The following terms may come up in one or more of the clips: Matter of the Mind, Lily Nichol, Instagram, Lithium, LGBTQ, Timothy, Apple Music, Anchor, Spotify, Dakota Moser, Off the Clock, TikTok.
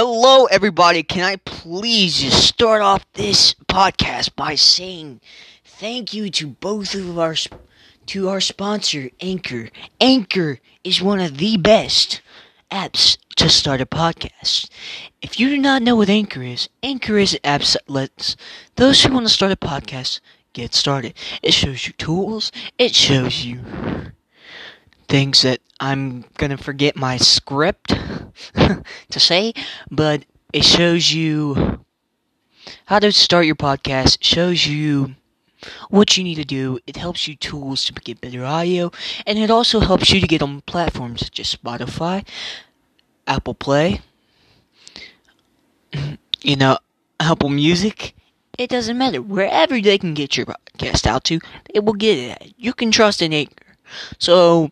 Hello, everybody. Can I please just start off this podcast by saying thank you to both of our sponsor, Anchor. Anchor is one of the best apps to start a podcast. If you do not know what Anchor is an app that lets those who want to start a podcast get started. It shows you tools. It shows you things that I'm going to forget my script to say, but it shows you how to start your podcast. It shows you what you need to do. It helps you tools to get better audio, and it also helps you to get on platforms such as Spotify, Apple Play, Apple Music. It doesn't matter. Wherever they can get your podcast out to, they will get it. You can trust an Anchor. So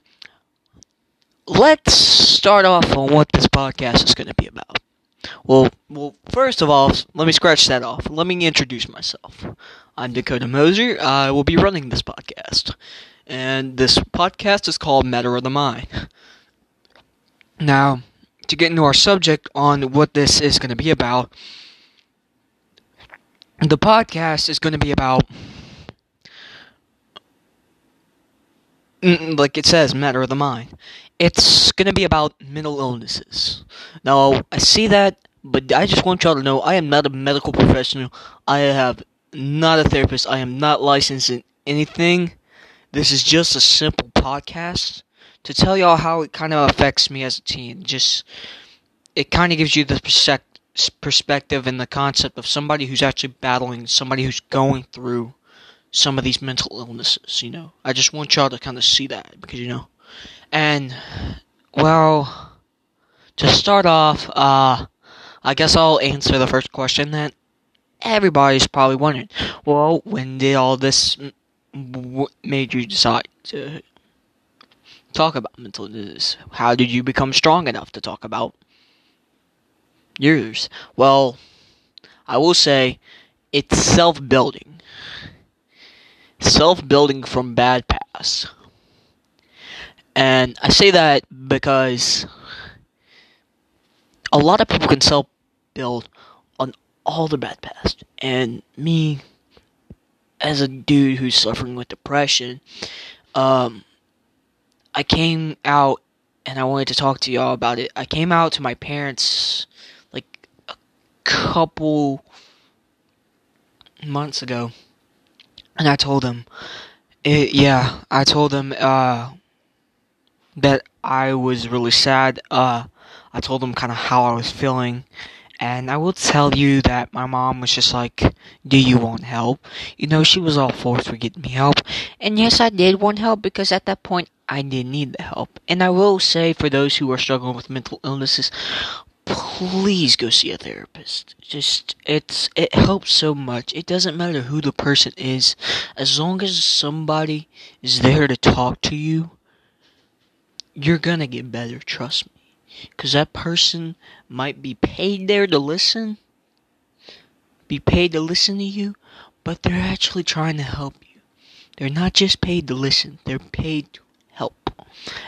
let's start off on what this podcast is going to be about. Well, first of all, let me scratch that off. Let me introduce myself. I'm Dakota Moser. I will be running this podcast. And this podcast is called Matter of the Mind. Now, to get into our subject on what this is going to be about, the podcast is going to be about, like it says, Matter of the Mind. It's going to be about mental illnesses. Now, I see that, but I just want y'all to know I am not a medical professional. I am not a therapist. I am not licensed in anything. This is just a simple podcast to tell y'all how it kind of affects me as a teen. Just, it kind of gives you the perspective and the concept of somebody who's actually battling, somebody who's going through some of these mental illnesses, I just want y'all to kind of see that, because, And, well, to start off, I guess I'll answer the first question that everybody's probably wondering. Well, when did all this, what made you decide to talk about mental illness? How did you become strong enough to talk about yours? Well, I will say, it's self-building. Self-building from bad past. And I say that because a lot of people can self-build on all their bad past. And me, as a dude who's suffering with depression, I came out and I wanted to talk to y'all about it. I came out to my parents like a couple months ago. And I told them, that I was really sad. I told them kind of how I was feeling. And I will tell you that my mom was just like, do you want help? She was all for it for getting me help. And yes, I did want help, because at that point, I did need the help. And I will say, for those who are struggling with mental illnesses, please go see a therapist. It helps so much. It doesn't matter who the person is. As long as somebody is there to talk to you, you're going to get better, trust me. Because that person might be paid there to listen, to you, but they're actually trying to help you. They're not just paid to listen, they're paid to help.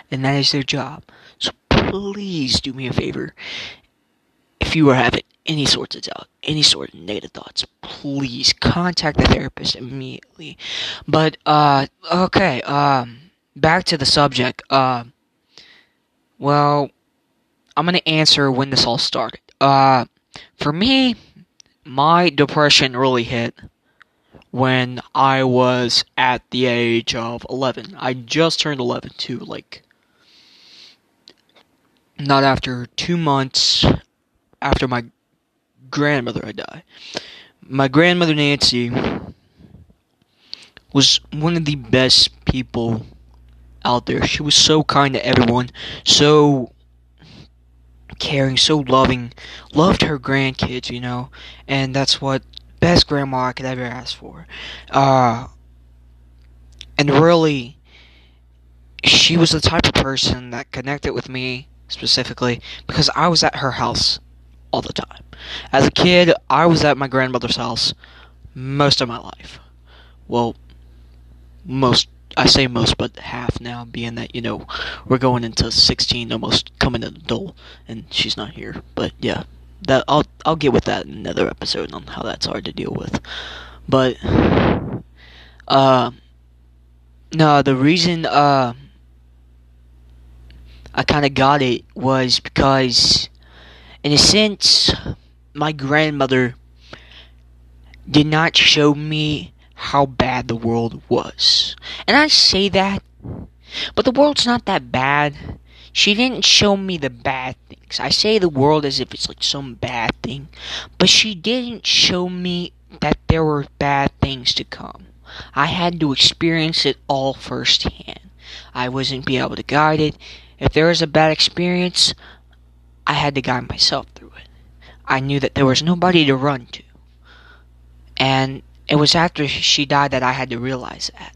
And that is their job. So please do me a favor. If you are having any sort of negative thoughts, please contact the therapist immediately. But, okay, back to the subject. Well, I'm going to answer when this all started. For me, my depression really hit when I was at the age of 11. I just turned 11, too, not after 2 months after my grandmother had died. My grandmother Nancy was one of the best people out there. She was so kind to everyone, so caring, so loving, loved her grandkids, and that's what best grandma I could ever ask for. And really, she was the type of person that connected with me specifically, because I was at her house all the time. As a kid, I was at my grandmother's house most of my life. Well, I say most, but half now, being that, we're going into 16, almost coming an adult, and she's not here. But yeah, that I'll get with that in another episode on how that's hard to deal with. But no, the reason I kind of got it was because, in a sense, my grandmother did not show me how bad the world was. And I say that, but the world's not that bad. She didn't show me the bad things. I say the world as if it's like some bad thing, but she didn't show me that there were bad things to come. I had to experience it all firsthand. I wasn't be able to guide it. If there was a bad experience, I had to guide myself through it. I knew that there was nobody to run to. And it was after she died that I had to realize that.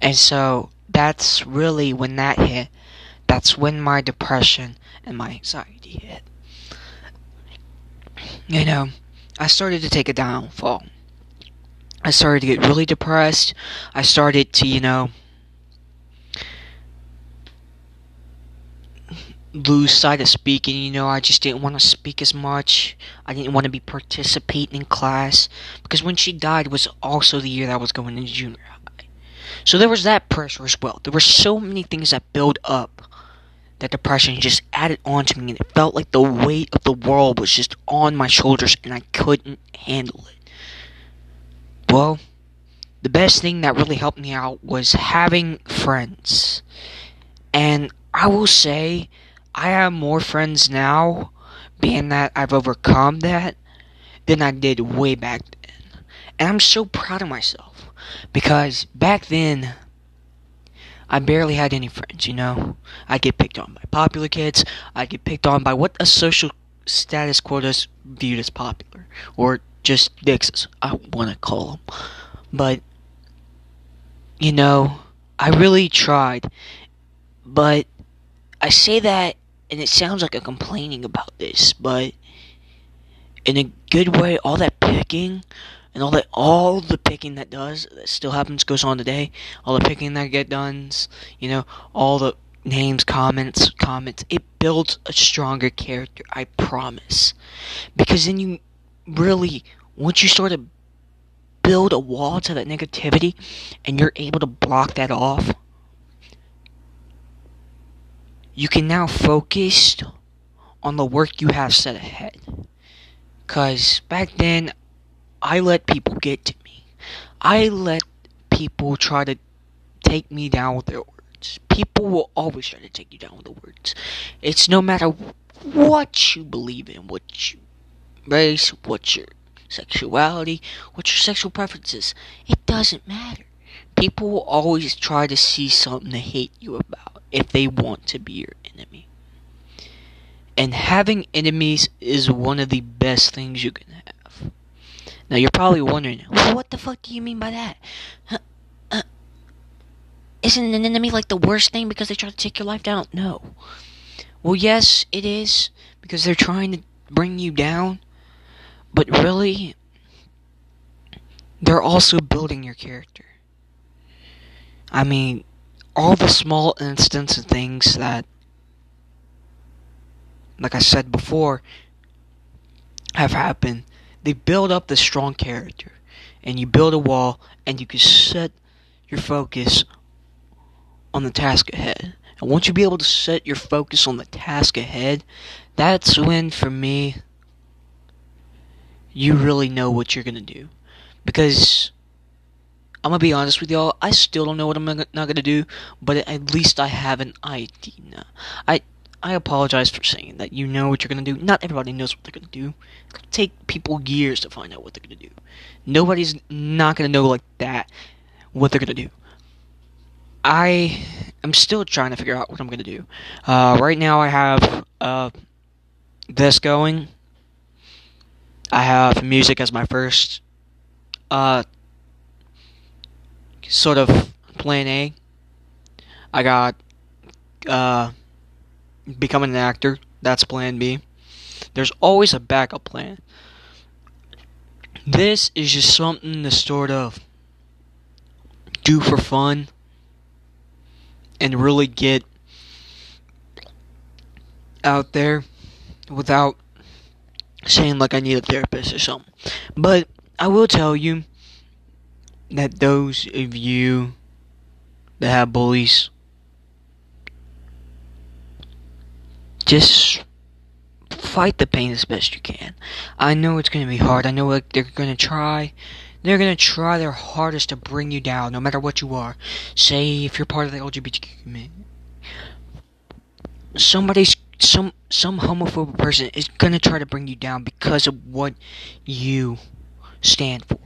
And so that's really when that hit. That's when my depression and my anxiety hit. You know, I started to take a downfall. I started to get really depressed. I started to, you know, lose sight of speaking. You know, I just didn't want to speak as much. I didn't want to be participating in class, because when she died was also the year that I was going into junior high. So there was that pressure as well. There were so many things that built up that depression just added on to me, and it felt like the weight of the world was just on my shoulders and I couldn't handle it. Well, the best thing that really helped me out was having friends. And I will say, I have more friends now, being that I've overcome that, than I did way back then. And I'm so proud of myself, because back then, I barely had any friends, you know. I'd get picked on by popular kids. I'd get picked on by what a social status quo is viewed as popular, or just dicks, as I want to call them. But, you know, I really tried. But I say that, and it sounds like I'm complaining about this, but in a good way, all that picking, and all the picking that still happens, goes on today. All the picking that get done, you know, all the names, comments, it builds a stronger character, I promise. Because then you really, once you sort of build a wall to that negativity, and you're able to block that off, you can now focus on the work you have set ahead. Because back then, I let people get to me. I let people try to take me down with their words. People will always try to take you down with the words. It's no matter what you believe in, what your race, what your sexuality, what your sexual preferences. It doesn't matter. People will always try to see something to hate you about if they want to be your enemy. And having enemies is one of the best things you can have. Now you're probably wondering, well, what the fuck do you mean by that? Isn't an enemy like the worst thing because they try to take your life down? No. Well, yes, it is, because they're trying to bring you down. But really, they're also building your character. I mean, all the small instances and things that, like I said before, have happened, they build up the strong character. And you build a wall, and you can set your focus on the task ahead. And once you be able to set your focus on the task ahead, that's when, for me, you really know what you're going to do. Because I'm going to be honest with y'all, I still don't know what I'm not going to do, but at least I have an idea. I apologize for saying that you know what you're going to do. Not everybody knows what they're going to do. It'll take people years to find out what they're going to do. Nobody's not going to know like that what they're going to do. I am still trying to figure out what I'm going to do. Right now I have this going. I have music as my first sort of plan A. I got becoming an actor. That's plan B. There's always a backup plan. This is just something to sort of do for fun and really get out there without saying like I need a therapist or something. But I will tell you that those of you that have bullies, just fight the pain as best you can. I know it's going to be hard. I know like they're going to try. They're going to try their hardest to bring you down, no matter what you are. Say if you're part of the LGBTQ community, some homophobic person is going to try to bring you down because of what you stand for.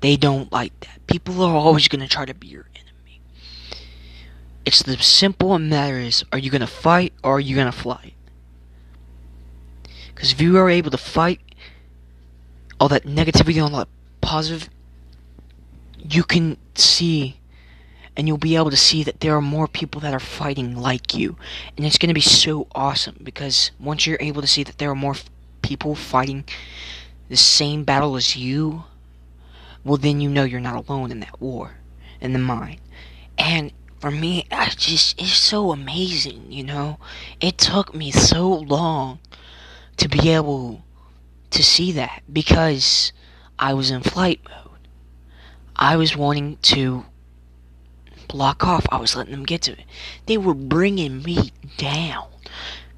They don't like that. People are always going to try to be your enemy. It's the simple matter is, are you going to fight or are you going to flight? Because if you are able to fight all that negativity and all that positive, you can see and you'll be able to see that there are more people that are fighting like you. And it's going to be so awesome, because once you're able to see that there are more people fighting the same battle as you, well, then you know you're not alone in that war, in the mind. And for me, it's so amazing, you know. It took me so long to be able to see that, because I was in flight mode. I was wanting to block off. I was letting them get to it. They were bringing me down.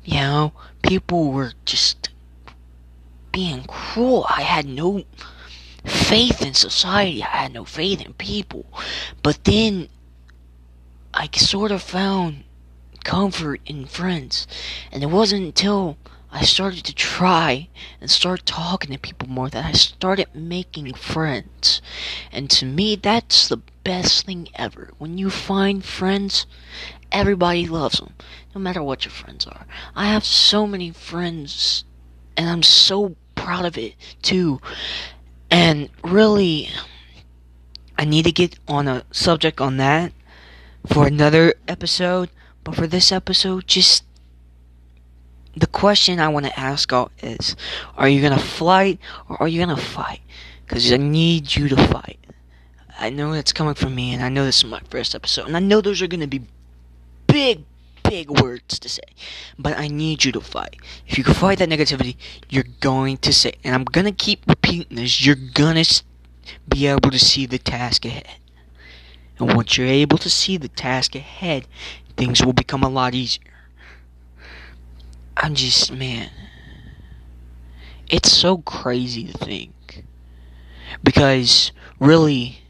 You know, people were just being cruel. I had no faith in society. I had no faith in people. But then I sort of found comfort in friends. And it wasn't until I started to try and start talking to people more that I started making friends. And to me, that's the best thing ever. When you find friends, everybody loves them, no matter what your friends are. I have so many friends, and I'm so proud of it too. And really, I need to get on a subject on that for another episode. But for this episode, just the question I want to ask all is, are you going to flight or are you going to fight? Because I need you to fight. I know that's coming from me, and I know this is my first episode, and I know those are going to be big words to say, but I need you to fight. If you can fight that negativity, you're going to say, and I'm going to keep repeating this, you're going to be able to see the task ahead. And once you're able to see the task ahead, things will become a lot easier. I'm just, man, it's so crazy to think, because really,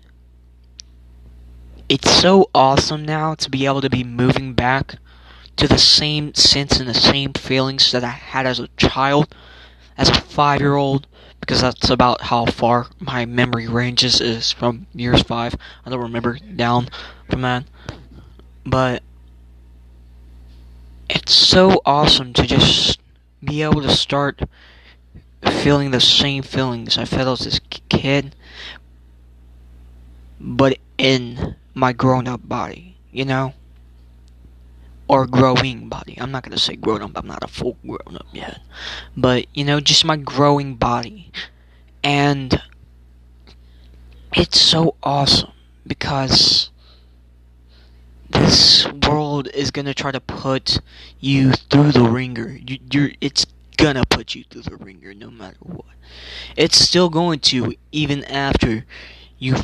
it's so awesome now to be able to be moving back to the same sense and the same feelings that I had as a child, as a 5-year-old, because that's about how far my memory ranges is from years 5. I don't remember down from that, but it's so awesome to just be able to start feeling the same feelings I felt as a kid, but in my grown-up body, you know? Or growing body. I'm not going to say grown-up. I'm not a full grown-up yet. But, you know, just my growing body. And it's so awesome, because this world is going to try to put you through the ringer. It's going to put you through the ringer no matter what. It's still going to, even after you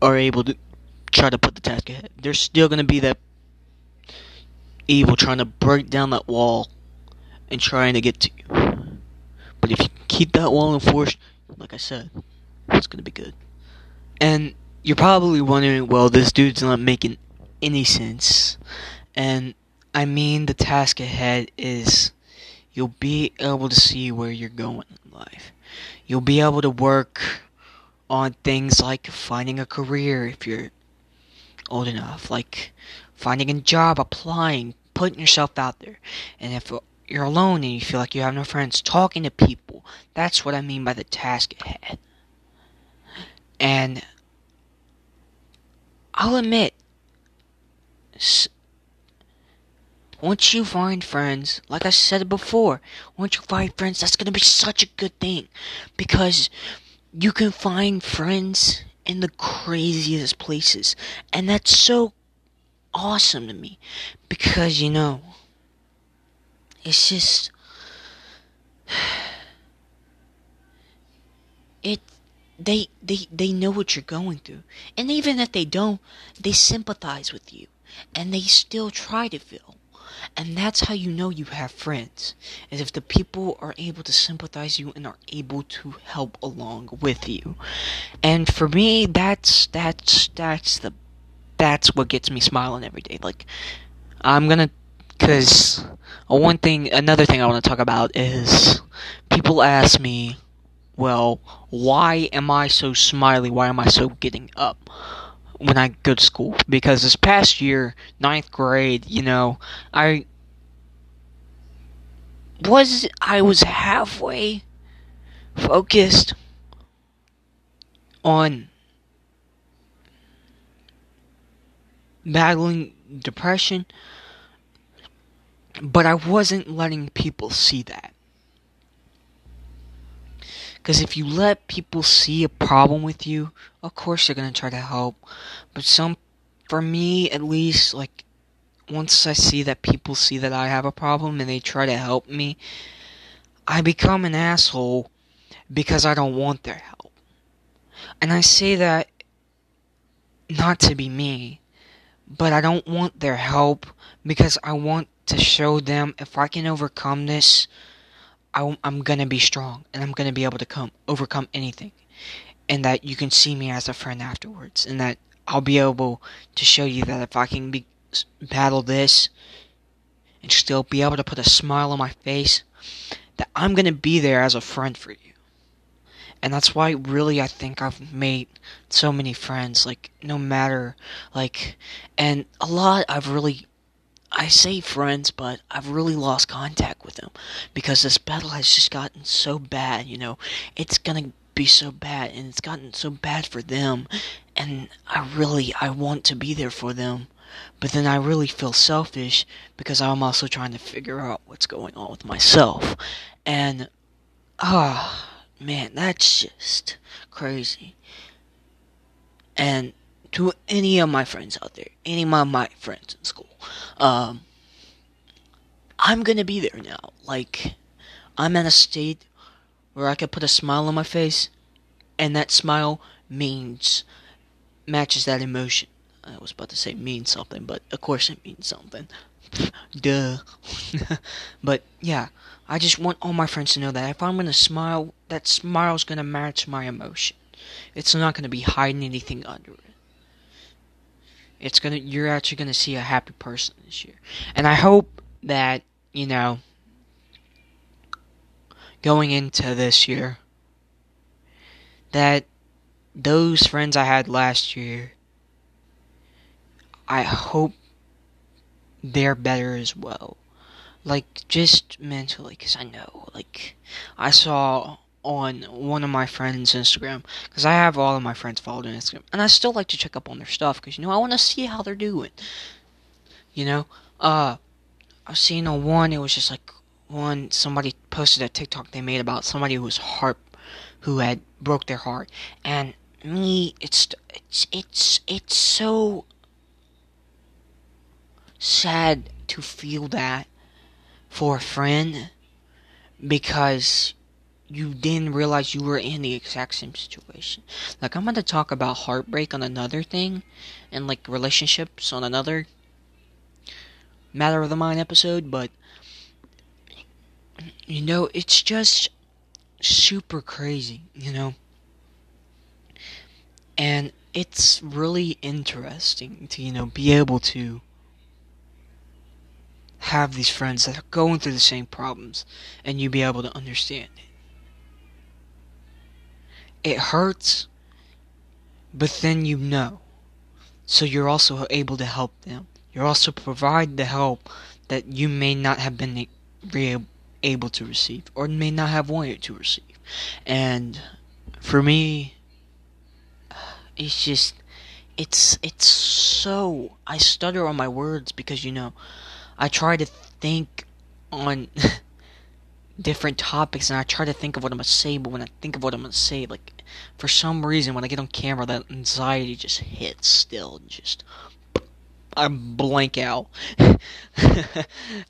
are able to try to put the task ahead. There's still going to be that evil trying to break down that wall and trying to get to you. But if you keep that wall enforced, like I said, it's going to be good. And you're probably wondering, well, this dude's not making any sense. And I mean, the task ahead is, you'll be able to see where you're going in life. You'll be able to work on things like finding a career if you're old enough, like finding a job, applying, putting yourself out there. And if you're alone and you feel like you have no friends, talking to people. That's what I mean by the task ahead. And I'll admit, once you find friends, like I said before, once you find friends, that's going to be such a good thing, because you can find friends in the craziest places. And that's so awesome to me, because, you know, it's just, it they know what you're going through. And even if they don't, they sympathize with you. And they still try to feel. And that's how you know you have friends. Is if the people are able to sympathize you and are able to help along with you. And for me, that's what gets me smiling every day. Like, another thing I want to talk about is people ask me, well, why am I so smiley? Why am I so getting up when I go to school? Because this past year, 9th grade, I was halfway focused on battling depression, but I wasn't letting people see that. Because if you let people see a problem with you, of course they're going to try to help. But for me at least, like, once I see that people see that I have a problem and they try to help me, I become an asshole because I don't want their help. And I say that not to be mean, but I don't want their help because I want to show them if I can overcome this, I'm going to be strong, and I'm going to be able to overcome anything, and that you can see me as a friend afterwards, and that I'll be able to show you that if I can battle this and still be able to put a smile on my face, that I'm going to be there as a friend for you. And that's why really I think I've made so many friends, like, no matter, like, and a lot I say friends, but I've really lost contact with them because this battle has just gotten so bad, It's gonna be so bad, and it's gotten so bad for them, and I want to be there for them, but then I really feel selfish because I'm also trying to figure out what's going on with myself, and, man, that's just crazy. And to any of my friends out there, any of my friends in school, I'm gonna be there now. Like, I'm at a state where I can put a smile on my face, and that smile matches that emotion. I was about to say means something, but of course it means something. Duh. But yeah, I just want all my friends to know that if I'm gonna smile, that smile's gonna match my emotion. It's not gonna be hiding anything under it. You're actually gonna see a happy person this year, and I hope that going into this year, that those friends I had last year, I hope they're better as well, like, just mentally, because I know, like, I saw on one of my friends' Instagram, because I have all of my friends followed on Instagram, and I still like to check up on their stuff, because, I want to see how they're doing, I've seen on one, it was just, like, somebody posted a TikTok they made about somebody who had broke their heart, and me, it's so sad to feel that for a friend, because you didn't realize you were in the exact same situation. Like, I'm going to talk about heartbreak on another thing, and, like, relationships on another Matter of the Mind episode, but, it's just super crazy, And it's really interesting to, be able to have these friends that are going through the same problems, and you be able to understand it. It hurts, but then so you're also able to help them. You're also provide the help that you may not have been able to receive, or may not have wanted to receive. And for me, it's just, it's so, I stutter on my words because, I try to think on different topics, and I try to think of what I'm gonna say, but when I think of what I'm gonna say, like, for some reason, when I get on camera, that anxiety just hits still, just, I blank out.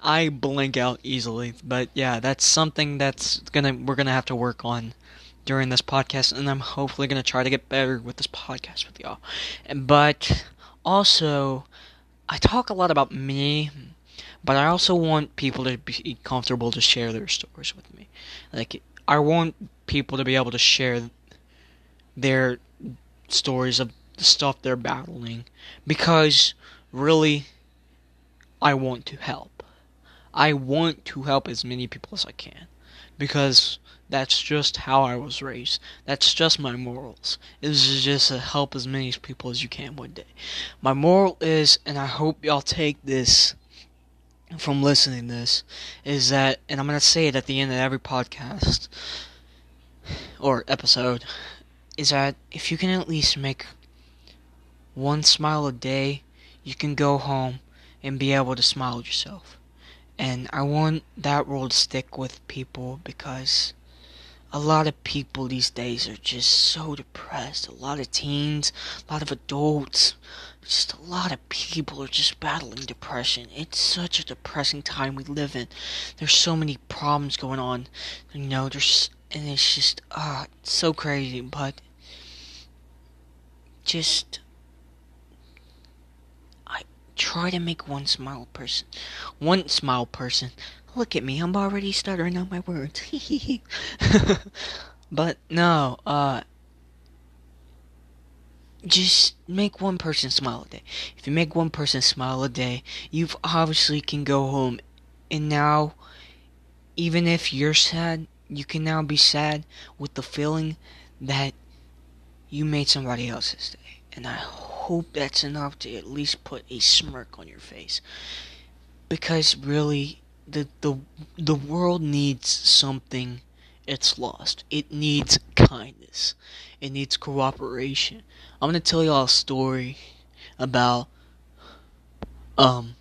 I blank out easily, but yeah, that's something we're gonna have to work on during this podcast, and I'm hopefully going to try to get better with this podcast with y'all. But also, I talk a lot about me, but I also want people to be comfortable to share their stories with me. Like, I want people to be able to share their stories of the stuff they're battling, because really, I want to help. I want to help as many people as I can, because that's just how I was raised. That's just my morals. It's just to help as many people as you can one day. My moral is, and I hope y'all take this from listening to this, is that, and I'm going to say it at the end of every podcast or episode, is that if you can at least make one smile a day, you can go home and be able to smile at yourself. And I want that rule to stick with people, because a lot of people these days are just so depressed. A lot of teens, a lot of adults, just a lot of people are just battling depression. It's such a depressing time we live in. There's so many problems going on, you know, and it's just, it's so crazy, but just, I try to make one smile person. One smile person. Look at me, I'm already stuttering on my words. But no, just make one person smile a day. If you make one person smile a day, you obviously can go home. And now, even if you're sad, you can now be sad with the feeling that you made somebody else's day. And I hope that's enough to at least put a smirk on your face. Because really, the world needs something it's lost. It needs kindness. It needs cooperation. I'm gonna tell y'all a story about the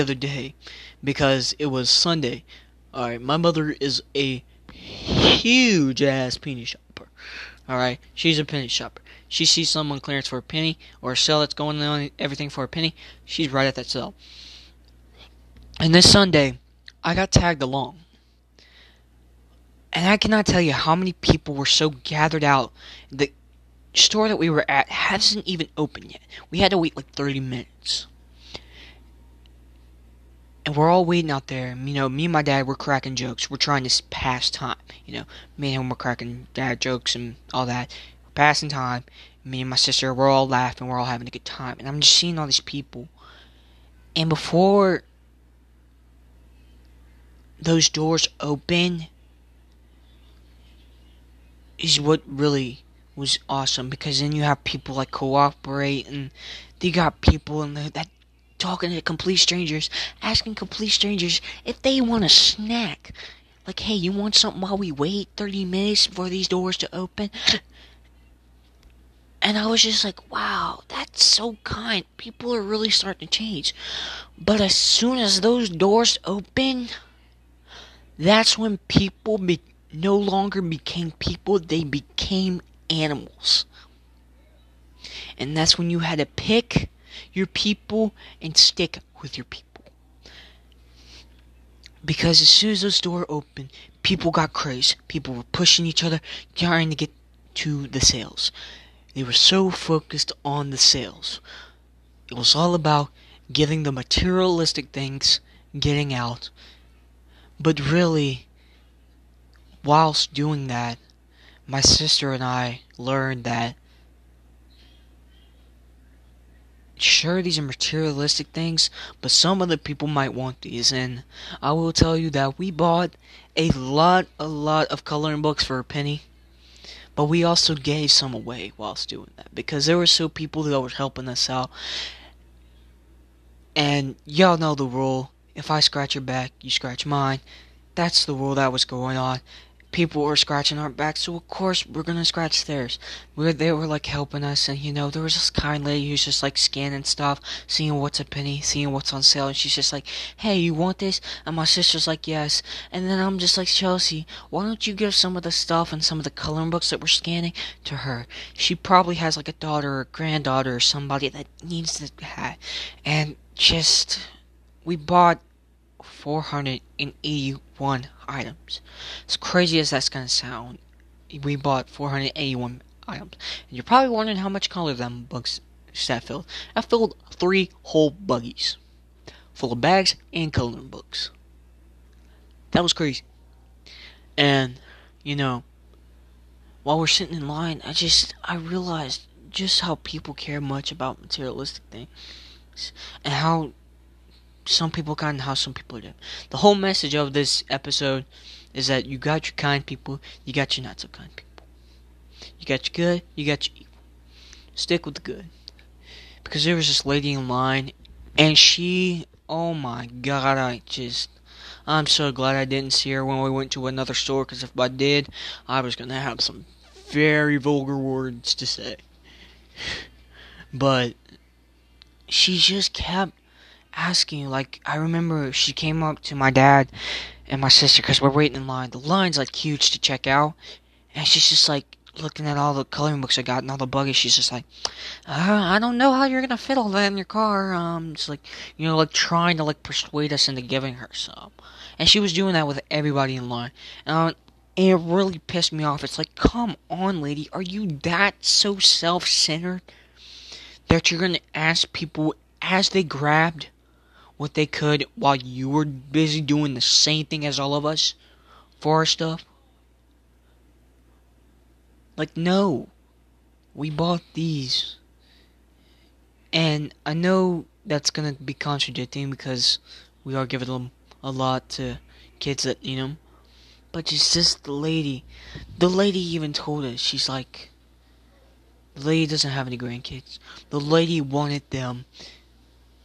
other day, because it was Sunday. Alright, my mother is a huge ass penny shopper. Alright, she's a penny shopper. She sees someone on clearance for a penny, or a sale that's going on, everything for a penny, she's right at that sale. And this Sunday, I got tagged along. And I cannot tell you how many people were so gathered out. The store that we were at hasn't even opened yet. We had to wait like 30 minutes. And we're all waiting out there. You know, me and my dad, we're cracking jokes. We're trying to pass time. You know, me and him, we're cracking dad jokes and all that. We're passing time. Me and my sister, we're all laughing. We're all having a good time. And I'm just seeing all these people. And before those doors open is what really was awesome, because then you have people like cooperate, and you got people in there that talking to complete strangers, asking complete strangers if they want a snack, like, hey, you want something while we wait 30 minutes for these doors to open? And I was just like, wow, that's so kind. People are really starting to change. But as soon as those doors open, that's when people no longer became people, they became animals. And that's when you had to pick your people and stick with your people. Because as soon as those doors opened, people got crazy. People were pushing each other, trying to get to the sales. They were so focused on the sales. It was all about getting the materialistic things, getting out. But really, whilst doing that, my sister and I learned that, sure, these are materialistic things, but some other people might want these. And I will tell you that we bought a lot of coloring books for a penny, but we also gave some away whilst doing that, because there were so people that were helping us out. And y'all know the rule. If I scratch your back, you scratch mine. That's the rule that was going on. People were scratching our backs, so of course we're going to scratch theirs. They were like helping us, and you know, there was this kind lady who's just like scanning stuff, seeing what's a penny, seeing what's on sale, and she's just like, hey, you want this? And my sister's like, yes. And then I'm just like, Chelsea, why don't you give some of the stuff and some of the coloring books that we're scanning to her? She probably has like a daughter or a granddaughter or somebody that needs that. And just, we bought 481 items. As crazy as that's going to sound, we bought 481 items. And you're probably wondering how much color them bugs that filled. I filled 3 whole buggies full of bags and coloring books. That was crazy. And, you know, while we're sitting in line, I realized just how people care much about materialistic things. And how some people are kind and how some people are dead. The whole message of this episode is that you got your kind people, you got your not so kind people. You got your good, you got your evil. Stick with the good. Because there was this lady in line, and she, oh my god, I'm so glad I didn't see her when we went to another store, because if I did, I was going to have some very vulgar words to say. But she just kept asking, like, I remember she came up to my dad and my sister, because we're waiting in line. The line's, like, huge to check out, and she's just, like, looking at all the coloring books I got and all the buggies. She's just like, I don't know how you're going to fit all that in your car. It's like, you know, like, trying to, like, persuade us into giving her some. And she was doing that with everybody in line. And it really pissed me off. It's like, come on, lady. Are you that so self-centered that you're going to ask people as they grabbed what they could while you were busy doing the same thing as all of us for our stuff? Like, no, we bought these. And I know that's going to be contradicting because we are giving them a lot to kids that need them. But it's just the lady. The lady even told us, she's like, the lady doesn't have any grandkids. The lady wanted them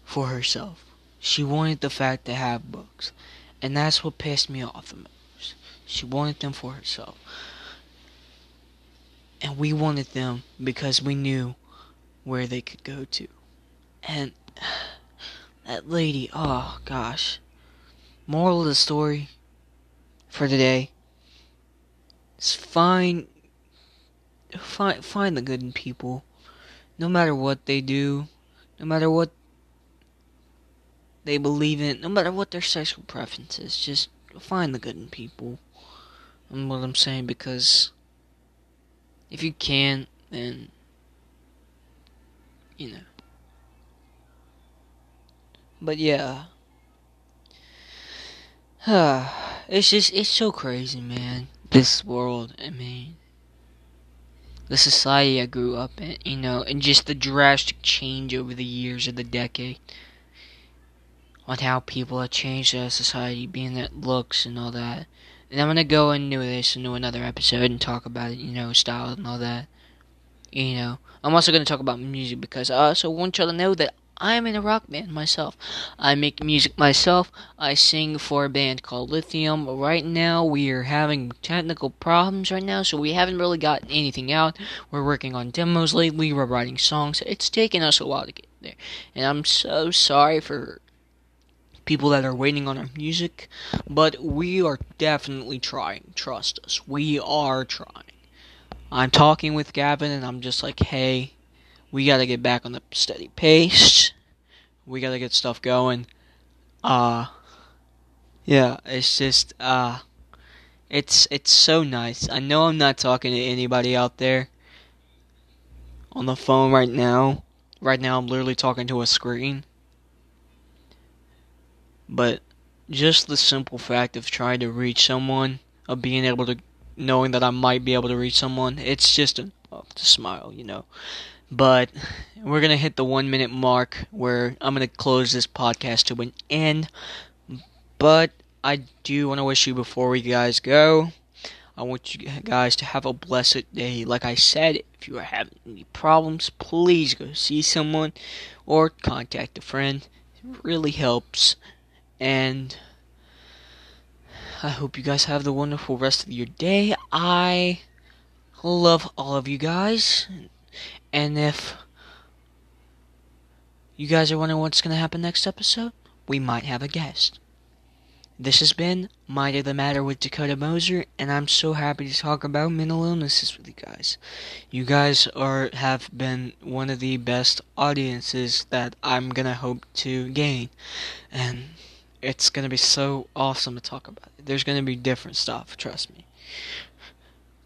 for herself. She wanted the fact to have books. And that's what pissed me off the most. She wanted them for herself. And we wanted them because we knew where they could go to. And that lady, oh gosh. Moral of the story for today is find the good in people. No matter what they do, no matter what they believe in, no matter what their sexual preference is, just find the good in people. And what I'm saying, because if you can, then, you know. But yeah. It's so crazy, man. This world, I mean. The society I grew up in, you know. And just the drastic change over the years of the decade. On how people have changed their society, being that looks and all that. And I'm going to go into this into another episode and talk about it, you know, style and all that. You know, I'm also going to talk about music because I also want y'all to know that I'm in a rock band myself. I make music myself. I sing for a band called Lithium. Right now, we are having technical problems right now, so we haven't really gotten anything out. We're working on demos lately. We're writing songs. It's taken us a while to get there. And I'm so sorry for people that are waiting on our music, but we are definitely trying, trust us, we are trying. I'm talking with Gavin, and I'm just like, hey, we gotta get back on the steady pace, we gotta get stuff going, yeah, it's just, it's so nice. I know I'm not talking to anybody out there on the phone right now I'm literally talking to a screen. But just the simple fact of trying to reach someone, of being able to, knowing that I might be able to reach someone, it's just enough to smile, you know. But we're going to hit the 1 minute mark where I'm going to close this podcast to an end. But I do want to wish you, before we guys go, I want you guys to have a blessed day. Like I said, if you are having any problems, please go see someone or contact a friend. It really helps. And I hope you guys have the wonderful rest of your day. I love all of you guys. And if you guys are wondering what's going to happen next episode, we might have a guest. This has been Might of the Matter with Dakota Moser, and I'm so happy to talk about mental illnesses with you guys. You guys have been one of the best audiences that I'm going to hope to gain. And it's going to be so awesome to talk about it. There's going to be different stuff, trust me.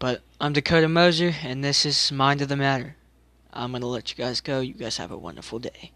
But I'm Dakota Moser, and this is Mind of the Matter. I'm going to let you guys go. You guys have a wonderful day.